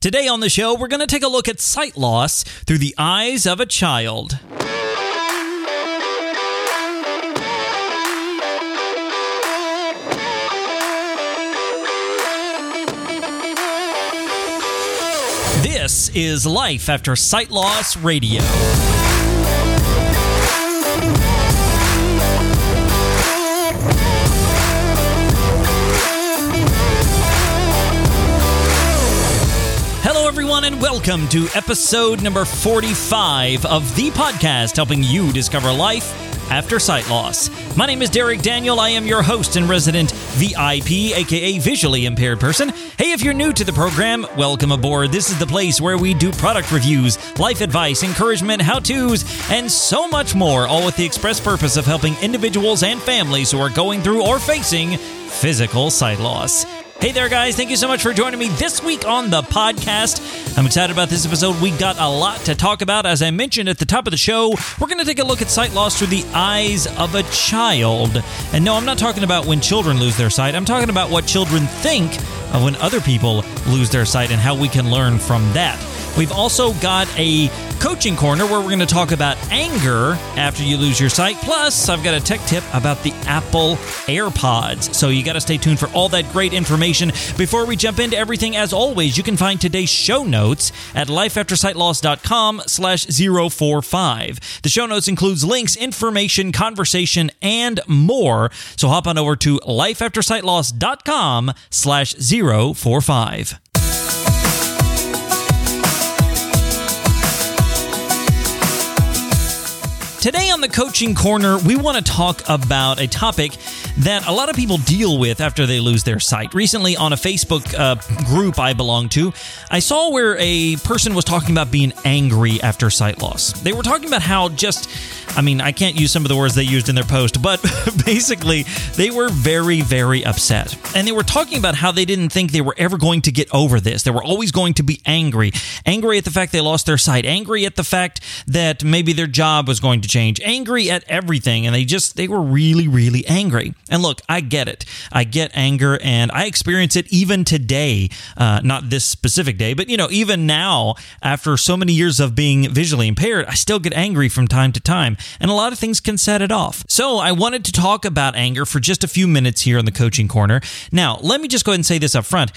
Today on the show, we're going to take a look at sight loss through the eyes of a child. This is Life After Sight Loss Radio. And welcome to episode number 45 of the podcast helping you discover life after sight loss. My name is Derek Daniel. I am your host and resident VIP, aka visually impaired person. Hey, if you're new to the program, welcome aboard. This is the place where we do product reviews, life advice, encouragement, how-tos, and so much more, all with the express purpose of helping individuals and families who are going through or facing physical sight loss. Hey there, guys. Thank you so much for joining me this week on the podcast. I'm excited about this episode. We got a lot to talk about. As I mentioned at the top of the show, we're going to take a look at sight loss through the eyes of a child. And no, I'm not talking about when children lose their sight. I'm talking about what children think of when other people lose their sight and how we can learn from that. We've also got a coaching corner where we're going to talk about anger after you lose your sight. Plus, I've got a tech tip about the Apple AirPods. So you got to stay tuned for all that great information. Before we jump into everything, as always, you can find today's show notes at lifeaftersightloss.com/045. The show notes includes links, information, conversation, and more. So hop on over to lifeaftersightloss.com/045. Today on the Coaching Corner, we want to talk about a topic that a lot of people deal with after they lose their sight. Recently, on a Facebook group I belong to, I saw where a person was talking about being angry after sight loss. They were talking about how just, I can't use some of the words they used in their post, but basically, they were very, very upset. And they were talking about how they didn't think they were ever going to get over this. They were always going to be angry. Angry at the fact they lost their sight. Angry at the fact that maybe their job was going to change, angry at everything, and they were really, really angry. And look, I get it. I get anger, and I experience it even today, not this specific day, but even now, after so many years of being visually impaired, I still get angry from time to time, and a lot of things can set it off. So I wanted to talk about anger for just a few minutes here on the Coaching Corner. Now, let me just go ahead and say this up front.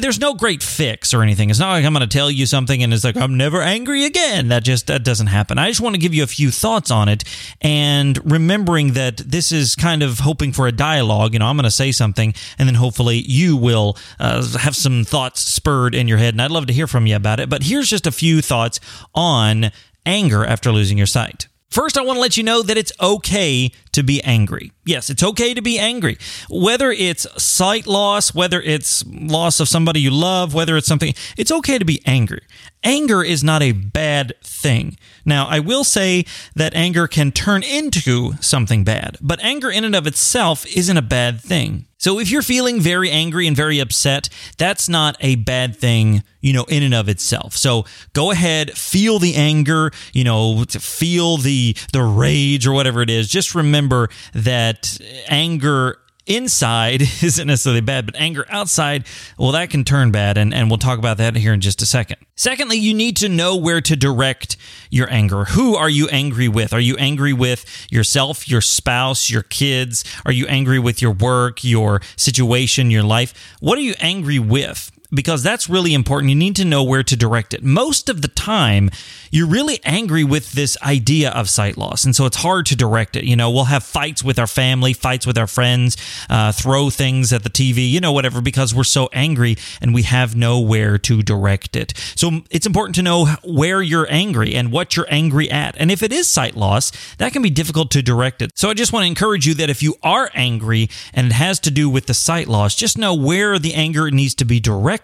There's no great fix or anything. It's not like I'm going to tell you something and it's like, I'm never angry again. That doesn't happen. I just want to give you a few thoughts on it and remembering that this is kind of hoping for a dialogue. I'm going to say something and then hopefully you will have some thoughts spurred in your head. And I'd love to hear from you about it. But here's just a few thoughts on anger after losing your sight. First, I want to let you know that it's okay to be angry. Yes, it's okay to be angry. Whether it's sight loss, whether it's loss of somebody you love, whether it's something, it's okay to be angry. Anger is not a bad thing. Now, I will say that anger can turn into something bad, but anger in and of itself isn't a bad thing. So if you're feeling very angry and very upset, that's not a bad thing, in and of itself. So go ahead, feel the anger, feel the rage or whatever it is. Just remember that anger inside isn't necessarily bad, but anger outside, well, that can turn bad, and we'll talk about that here in just a second. Secondly, you need to know where to direct your anger. Who are you angry with? Are you angry with yourself, your spouse, your kids? Are you angry with your work, your situation, your life? What are you angry with? Because that's really important. You need to know where to direct it. Most of the time, you're really angry with this idea of sight loss, and so it's hard to direct it. We'll have fights with our family, fights with our friends, throw things at the TV, whatever, because we're so angry and we have nowhere to direct it. So it's important to know where you're angry and what you're angry at. And if it is sight loss, that can be difficult to direct it. So I just want to encourage you that if you are angry and it has to do with the sight loss, just know where the anger needs to be directed.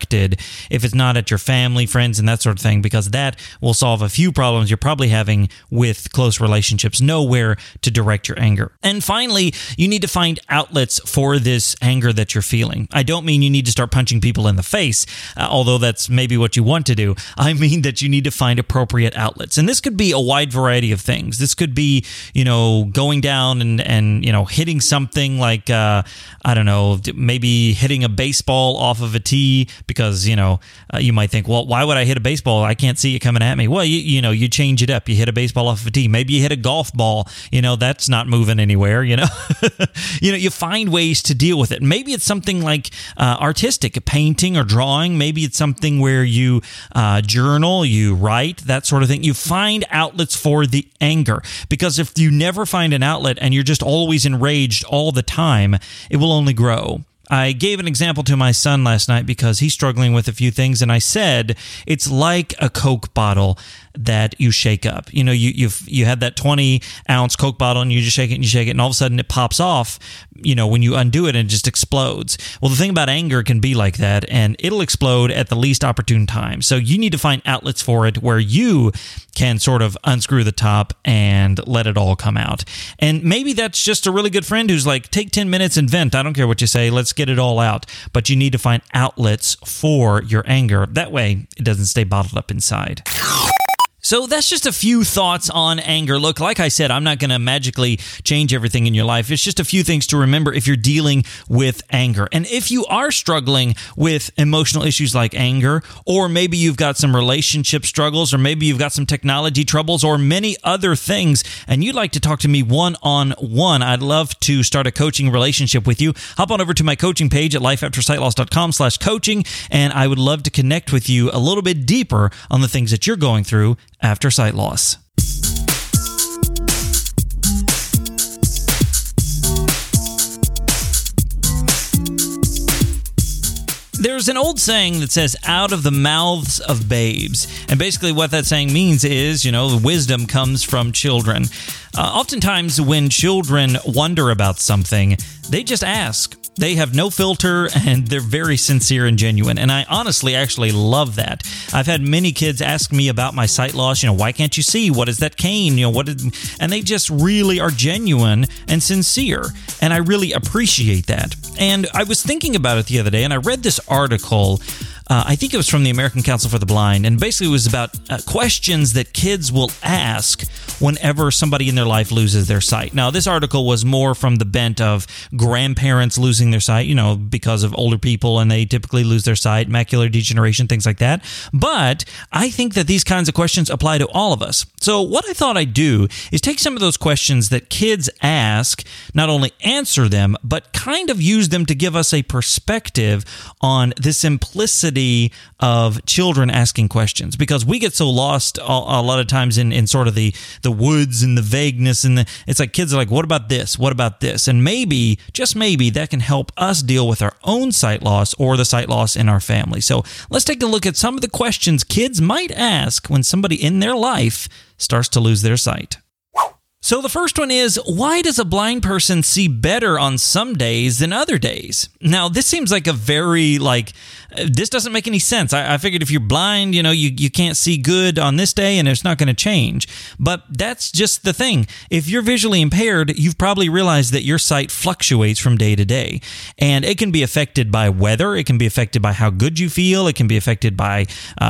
If it's not at your family, friends, and that sort of thing, because that will solve a few problems you're probably having with close relationships. Know where to direct your anger. And finally, you need to find outlets for this anger that you're feeling. I don't mean you need to start punching people in the face, although that's maybe what you want to do. I mean that you need to find appropriate outlets. And this could be a wide variety of things. This could be, going down and hitting something like, maybe hitting a baseball off of a tee, because, you know, you might think, well, why would I hit a baseball? I can't see it coming at me. Well, you know, you change it up. You hit a baseball off of a tee. Maybe you hit a golf ball. You know, that's not moving anywhere, you know. You know, you find ways to deal with it. Maybe it's something like artistic, a painting or drawing. Maybe it's something where you journal, you write, that sort of thing. You find outlets for the anger, because if you never find an outlet and you're just always enraged all the time, it will only grow. I gave an example to my son last night because he's struggling with a few things, and I said, it's like a Coke bottle that you shake up. You know, you had that 20-ounce Coke bottle, and you just shake it and you shake it, and all of a sudden it pops off, you know, when you undo it, and it just explodes. Well, the thing about anger can be like that, and it'll explode at the least opportune time. So you need to find outlets for it where you can sort of unscrew the top and let it all come out. And maybe that's just a really good friend who's like, take 10 minutes and vent. I don't care what you say. Let's get it all out. But you need to find outlets for your anger. That way, it doesn't stay bottled up inside. So that's just a few thoughts on anger. Look, like I said, I'm not going to magically change everything in your life. It's just a few things to remember if you're dealing with anger. And if you are struggling with emotional issues like anger, or maybe you've got some relationship struggles, or maybe you've got some technology troubles, or many other things, and you'd like to talk to me one-on-one, I'd love to start a coaching relationship with you. Hop on over to my coaching page at lifeaftersightloss.com/coaching, and I would love to connect with you a little bit deeper on the things that you're going through after sight loss. There's an old saying that says, out of the mouths of babes. And basically what that saying means is, you know, the wisdom comes from children. Oftentimes when children wonder about something, they just ask. They have no filter, and they're very sincere and genuine. And I honestly actually love that. I've had many kids ask me about my sight loss. You know, why can't you see? What is that cane? You know, and they just really are genuine and sincere. And I really appreciate that. And I was thinking about it the other day, and I read this article. I think it was from the American Council for the Blind, and basically it was about questions that kids will ask whenever somebody in their life loses their sight. Now, this article was more from the bent of grandparents losing their sight, you know, because of older people, and they typically lose their sight, macular degeneration, things like that. But I think that these kinds of questions apply to all of us. So what I thought I'd do is take some of those questions that kids ask, not only answer them, but kind of use them to give us a perspective on the simplicity of children asking questions, because we get so lost a lot of times in sort of the woods and the vagueness, and it's like kids are like, what about this? What about this? And maybe, just maybe, that can help us deal with our own sight loss or the sight loss in our family. So let's take a look at some of the questions kids might ask when somebody in their life starts to lose their sight. So the first one is, why does a blind person see better on some days than other days? Now, this seems like a very, this doesn't make any sense. I figured if you're blind, you know, you can't see good on this day, and it's not going to change. But that's just the thing. If you're visually impaired, you've probably realized that your sight fluctuates from day to day. And it can be affected by weather. It can be affected by how good you feel. It can be affected by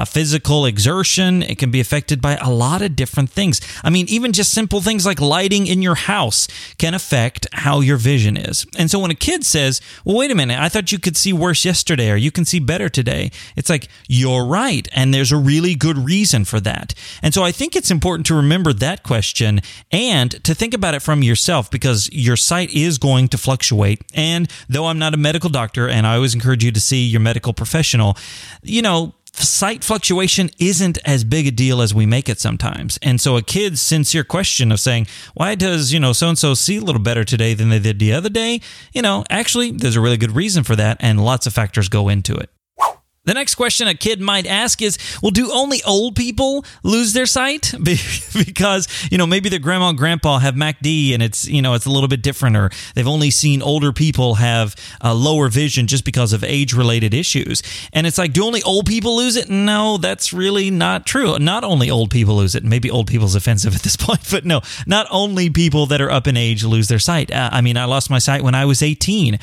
physical exertion. It can be affected by a lot of different things. I mean, even just simple things like lighting in your house can affect how your vision is. And so when a kid says, well, wait a minute, I thought you could see worse yesterday, or you can see better today, it's like, you're right. And there's a really good reason for that. And so I think it's important to remember that question and to think about it from yourself, because your sight is going to fluctuate. And though I'm not a medical doctor, and I always encourage you to see your medical professional, you know, sight fluctuation isn't as big a deal as we make it sometimes. And so a kid's sincere question of saying, why does, you know, so-and-so see a little better today than they did the other day? You know, actually, there's a really good reason for that, and lots of factors go into it. The next question a kid might ask is, well, do only old people lose their sight? Because, you know, maybe their grandma and grandpa have MACD, and it's, you know, it's a little bit different, or they've only seen older people have lower vision just because of age-related issues. And it's like, do only old people lose it? No, that's really not true. Not only old people lose it. Maybe old people's offensive at this point, but no, not only people that are up in age lose their sight. I mean, I lost my sight when I was 18.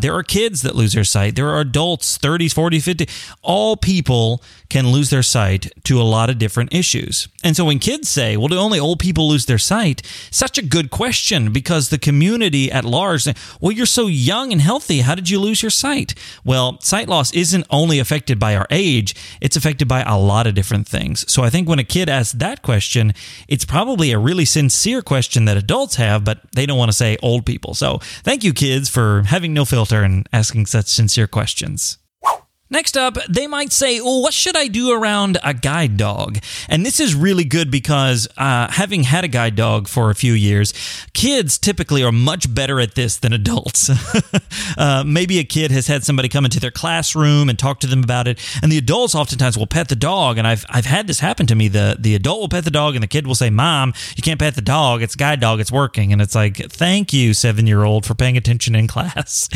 There are kids that lose their sight. There are adults, 30s, 40s, 50s. all people can lose their sight to a lot of different issues. And so when kids say, well, do only old people lose their sight? Such a good question, because the community at large, well, you're so young and healthy. How did you lose your sight? Well, sight loss isn't only affected by our age. It's affected by a lot of different things. So I think when a kid asks that question, it's probably a really sincere question that adults have, but they don't want to say old people. So thank you, kids, for having no filter and asking such sincere questions. Next up, they might say, well, what should I do around a guide dog? And this is really good because having had a guide dog for a few years, kids typically are much better at this than adults. Maybe a kid has had somebody come into their classroom and talk to them about it. And the adults oftentimes will pet the dog. And I've had this happen to me. The adult will pet the dog and the kid will say, Mom, you can't pet the dog. It's a guide dog. It's working. And it's like, thank you, 7-year-old, for paying attention in class.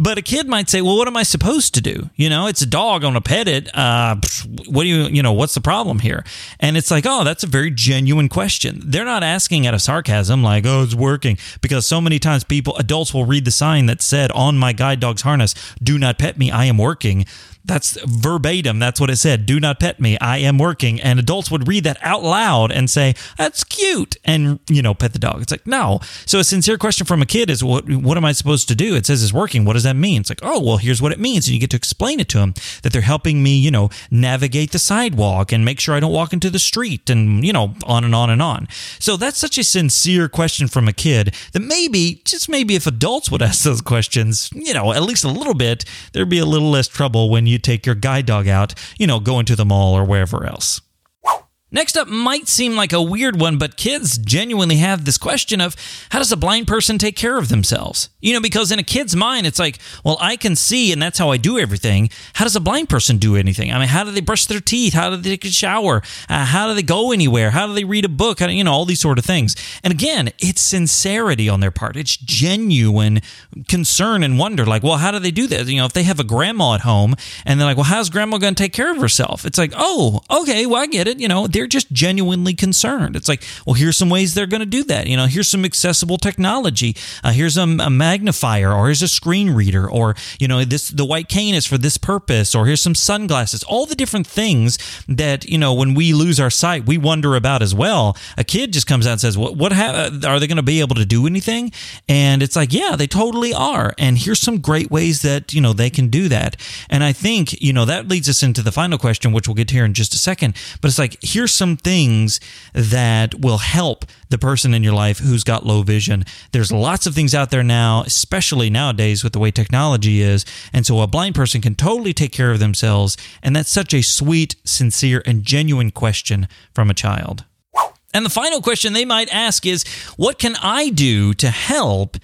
But a kid might say, well, what am I supposed to do? You know, it's a dog. I'm going to pet it. What's the problem here? And it's like, oh, that's a very genuine question. They're not asking out of sarcasm like, oh, it's working. Because so many times adults will read the sign that said on my guide dog's harness, do not pet me. I am working. That's verbatim. That's what it said. Do not pet me. I am working. And adults would read that out loud and say, that's cute. And, pet the dog. It's like, no. So a sincere question from a kid is, what am I supposed to do? It says it's working. What does that mean? It's like, oh, well, here's what it means. And you get to explain it to them that they're helping me, navigate the sidewalk and make sure I don't walk into the street and, on and on and on. So that's such a sincere question from a kid that maybe, just maybe if adults would ask those questions, at least a little bit, there'd be a little less trouble when you take your guide dog out, go into the mall or wherever else. Next up might seem like a weird one, but kids genuinely have this question of how does a blind person take care of themselves? Because in a kid's mind, it's like, well, I can see and that's how I do everything. How does a blind person do anything? I mean, how do they brush their teeth? How do they take a shower? How do they go anywhere? How do they read a book? How do, all these sort of things. And again, it's sincerity on their part. It's genuine concern and wonder. Like, well, how do they do that? If they have a grandma at home and they're like, well, how's grandma going to take care of herself? It's like, oh, okay, well, I get it. They're just genuinely concerned. It's like, well, here's some ways they're going to do that. Here's some accessible technology. Here's a magnifier, or here's a screen reader, or, the white cane is for this purpose, or here's some sunglasses. All the different things that, when we lose our sight, we wonder about as well. A kid just comes out and says, are they going to be able to do anything? And it's like, yeah, they totally are. And here's some great ways that, they can do that. And I think, that leads us into the final question, which we'll get to here in just a second. But it's like, here's some things that will help the person in your life who's got low vision. There's lots of things out there now, especially nowadays with the way technology is. And so a blind person can totally take care of themselves. And that's such a sweet, sincere, and genuine question from a child. And the final question they might ask is, what can I do to help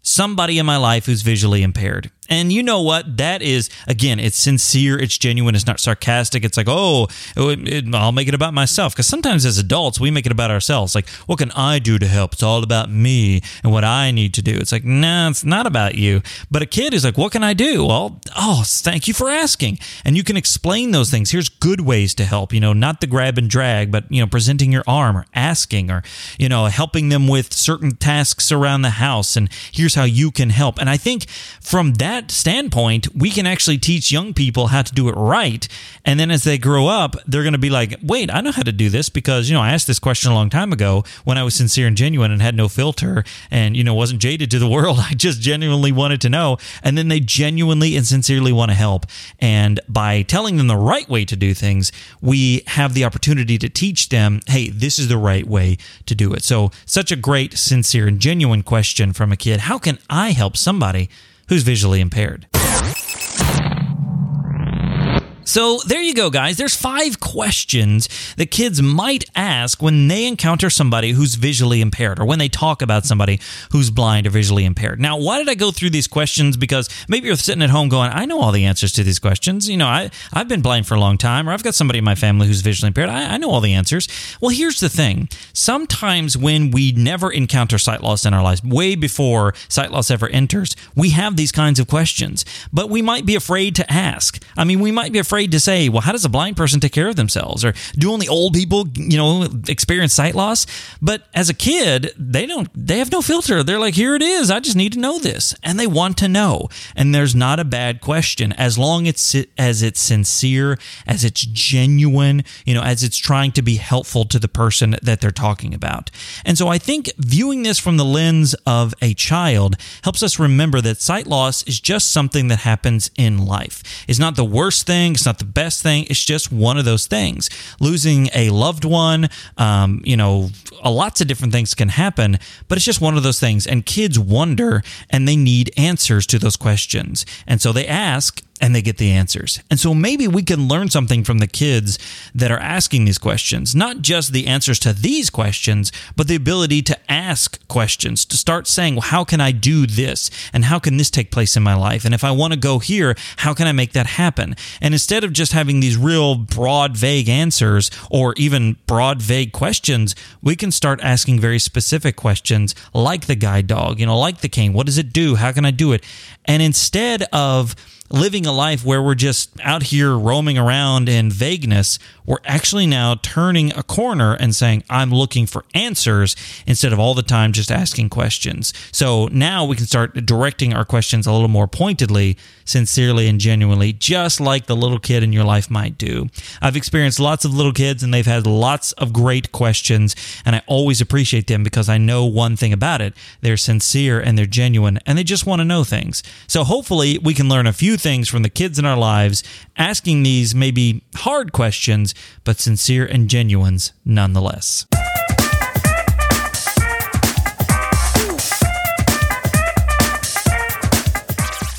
somebody in my life who's visually impaired? And you know what? That is, again, it's sincere, it's genuine, it's not sarcastic. It's like, oh, I'll make it about myself. Because sometimes as adults, we make it about ourselves. Like, what can I do to help? It's all about me and what I need to do. It's like, nah, it's not about you. But a kid is like, what can I do? Well, oh, thank you for asking. And you can explain those things. Here's good ways to help, not the grab and drag, but, presenting your arm or asking or, helping them with certain tasks around the house. And here's how you can help. And I think from that standpoint, we can actually teach young people how to do it right. And then as they grow up, they're going to be like, wait, I know how to do this because, I asked this question a long time ago when I was sincere and genuine and had no filter and, wasn't jaded to the world. I just genuinely wanted to know. And then they genuinely and sincerely want to help. And by telling them the right way to do things, we have the opportunity to teach them, hey, this is the right way to do it. So such a great, sincere and genuine question from a kid. How can I help somebody who's visually impaired? So there you go, guys. There's 5 questions that kids might ask when they encounter somebody who's visually impaired or when they talk about somebody who's blind or visually impaired. Now, why did I go through these questions? Because maybe you're sitting at home going, I know all the answers to these questions. I've been blind for a long time, or I've got somebody in my family who's visually impaired. I know all the answers. Well, here's the thing. Sometimes when we never encounter sight loss in our lives, way before sight loss ever enters, we have these kinds of questions, but we might be afraid to ask. I mean, we might be afraid afraid to say, well, how does a blind person take care of themselves? Or do only old people, you know, experience sight loss? But as a kid, they have no filter. They're like, here it is. I just need to know this. And they want to know. And there's not a bad question as long as it's sincere, as it's genuine, you know, as it's trying to be helpful to the person that they're talking about. And so I think viewing this from the lens of a child helps us remember that sight loss is just something that happens in life. It's not the worst thing. It's not the best thing. It's just one of those things. Losing a loved one, you know, lots of different things can happen, but it's just one of those things. And kids wonder, and they need answers to those questions. And so they ask, and they get the answers. And so maybe we can learn something from the kids that are asking these questions, not just the answers to these questions, but the ability to ask questions, to start saying, well, how can I do this? And how can this take place in my life? And if I want to go here, how can I make that happen? And instead of just having these real broad, vague answers or even broad, vague questions, we can start asking very specific questions like the guide dog, you know, like the cane. What does it do? How can I do it? And instead of living a life where we're just out here roaming around in vagueness, we're actually now turning a corner and saying, I'm looking for answers instead of all the time just asking questions. So now we can start directing our questions a little more pointedly, sincerely, and genuinely, just like the little kid in your life might do. I've experienced lots of little kids, and they've had lots of great questions, and I always appreciate them because I know one thing about it. They're sincere, and they're genuine, and they just want to know things. So hopefully we can learn a few things from the kids in our lives, asking these maybe hard questions, but sincere and genuine nonetheless.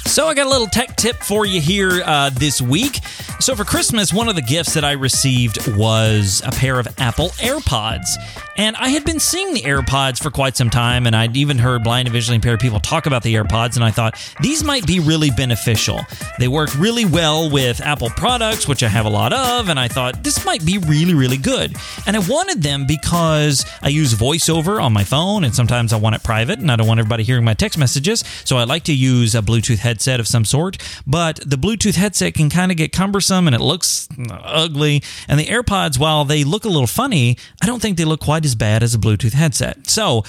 So I got a little tech tip for you here this week. So for Christmas, one of the gifts that I received was a pair of Apple AirPods. And I had been seeing the AirPods for quite some time, and I'd even heard blind and visually impaired people talk about the AirPods, and I thought, these might be really beneficial. They work really well with Apple products, which I have a lot of, and I thought, this might be really, really good. And I wanted them because I use VoiceOver on my phone, and sometimes I want it private, and I don't want everybody hearing my text messages, so I like to use a Bluetooth headset of some sort. But the Bluetooth headset can kind of get cumbersome, and it looks ugly, and the AirPods, while they look a little funny, I don't think they look quite as bad as a Bluetooth headset. So,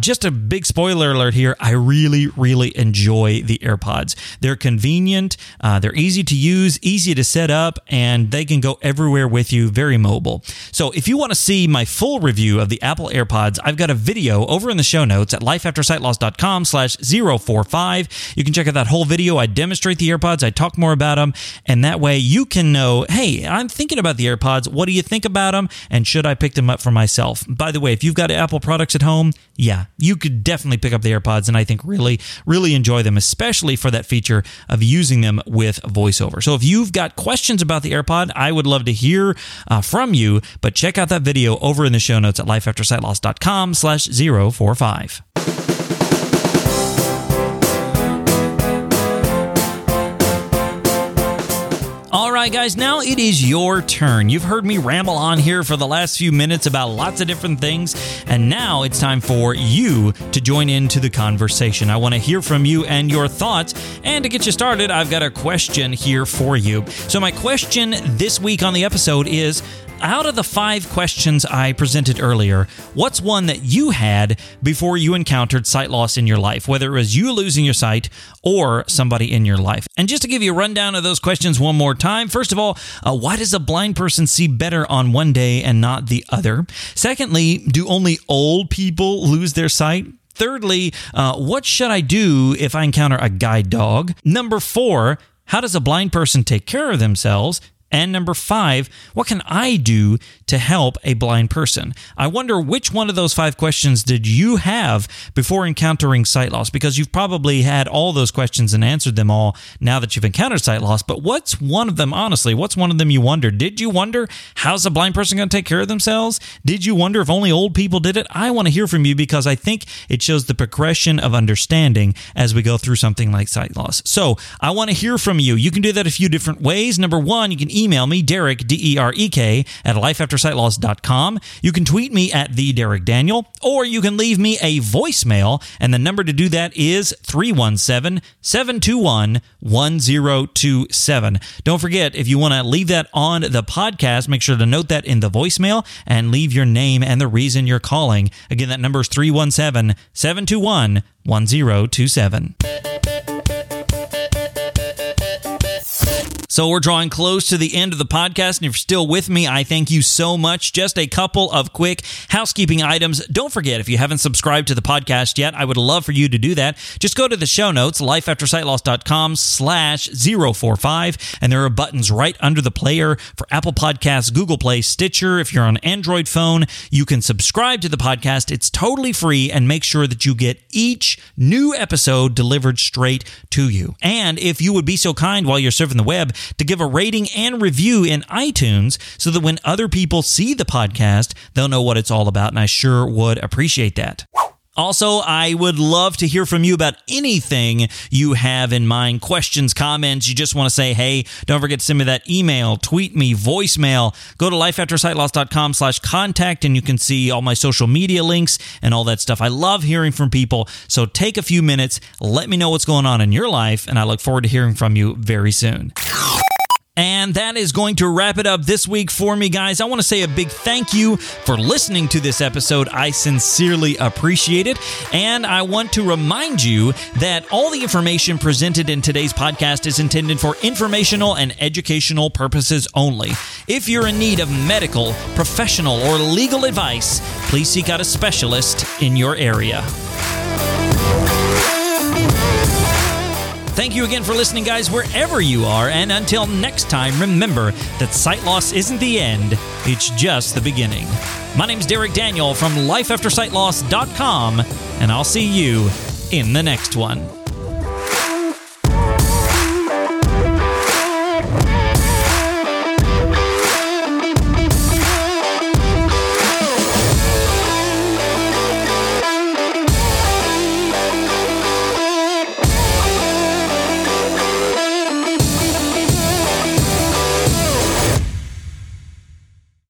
just a big spoiler alert here, I really, really enjoy the AirPods. They're convenient, they're easy to use, easy to set up, and they can go everywhere with you, very mobile. So, if you want to see my full review of the Apple AirPods, I've got a video over in the show notes at lifeaftersightloss.com/045. You can check out that whole video. I demonstrate the AirPods, I talk more about them, and that way you can know, hey, I'm thinking about the AirPods, what do you think about them, and should I pick them up for myself? By the way, if you've got Apple products at home, yeah, you could definitely pick up the AirPods, and I think really, really enjoy them, especially for that feature of using them with VoiceOver. So if you've got questions about the AirPod, I would love to hear from you, but check out that video over in the show notes at lifeaftersightloss.com/045. All right, guys, now it is your turn. You've heard me ramble on here for the last few minutes about lots of different things, and now it's time for you to join into the conversation. I want to hear from you and your thoughts, and to get you started, I've got a question here for you. So my question this week on the episode is, out of the 5 questions I presented earlier, what's one that you had before you encountered sight loss in your life, whether it was you losing your sight or somebody in your life? And just to give you a rundown of those questions one more time, first of all, why does a blind person see better on one day and not the other? Secondly, do only old people lose their sight? Thirdly, what should I do if I encounter a guide dog? Number 4, how does a blind person take care of themselves? And number 5, what can I do to help a blind person? I wonder which one of those 5 questions did you have before encountering sight loss? Because you've probably had all those questions and answered them all now that you've encountered sight loss. But what's one of them, honestly? What's one of them you wondered? Did you wonder, how's a blind person going to take care of themselves? Did you wonder if only old people did it? I want to hear from you because I think it shows the progression of understanding as we go through something like sight loss. So I want to hear from you. You can do that a few different ways. Number 1, you can email email me, Derek, D-E-R-E-K, at lifeaftersightloss.com. You can tweet me at the Derek Daniel, or you can leave me a voicemail, and the number to do that is 317-721-1027. Don't forget, if you want to leave that on the podcast, make sure to note that in the voicemail and leave your name and the reason you're calling. Again, that number is 317-721-1027. So we're drawing close to the end of the podcast, and if you're still with me, I thank you so much. Just a couple of quick housekeeping items. Don't forget, if you haven't subscribed to the podcast yet, I would love for you to do that. Just go to the show notes, lifeaftersightloss.com/045, and there are buttons right under the player for Apple Podcasts, Google Play, Stitcher. If you're on an Android phone, you can subscribe to the podcast. It's totally free, and make sure that you get each new episode delivered straight to you. And if you would be so kind while you're surfing the web, to give a rating and review in iTunes so that when other people see the podcast, they'll know what it's all about, and I sure would appreciate that. Also, I would love to hear from you about anything you have in mind, questions, comments. You just want to say, hey, don't forget to send me that email, tweet me, voicemail. Go to lifeaftersightloss.com/contact, and you can see all my social media links and all that stuff. I love hearing from people, so take a few minutes, let me know what's going on in your life, and I look forward to hearing from you very soon. And that is going to wrap it up this week for me, guys. I want to say a big thank you for listening to this episode. I sincerely appreciate it. And I want to remind you that all the information presented in today's podcast is intended for informational and educational purposes only. If you're in need of medical, professional, or legal advice, please seek out a specialist in your area. Thank you again for listening, guys, wherever you are. And until next time, remember that sight loss isn't the end. It's just the beginning. My name's Derek Daniel from lifeaftersightloss.com, and I'll see you in the next one.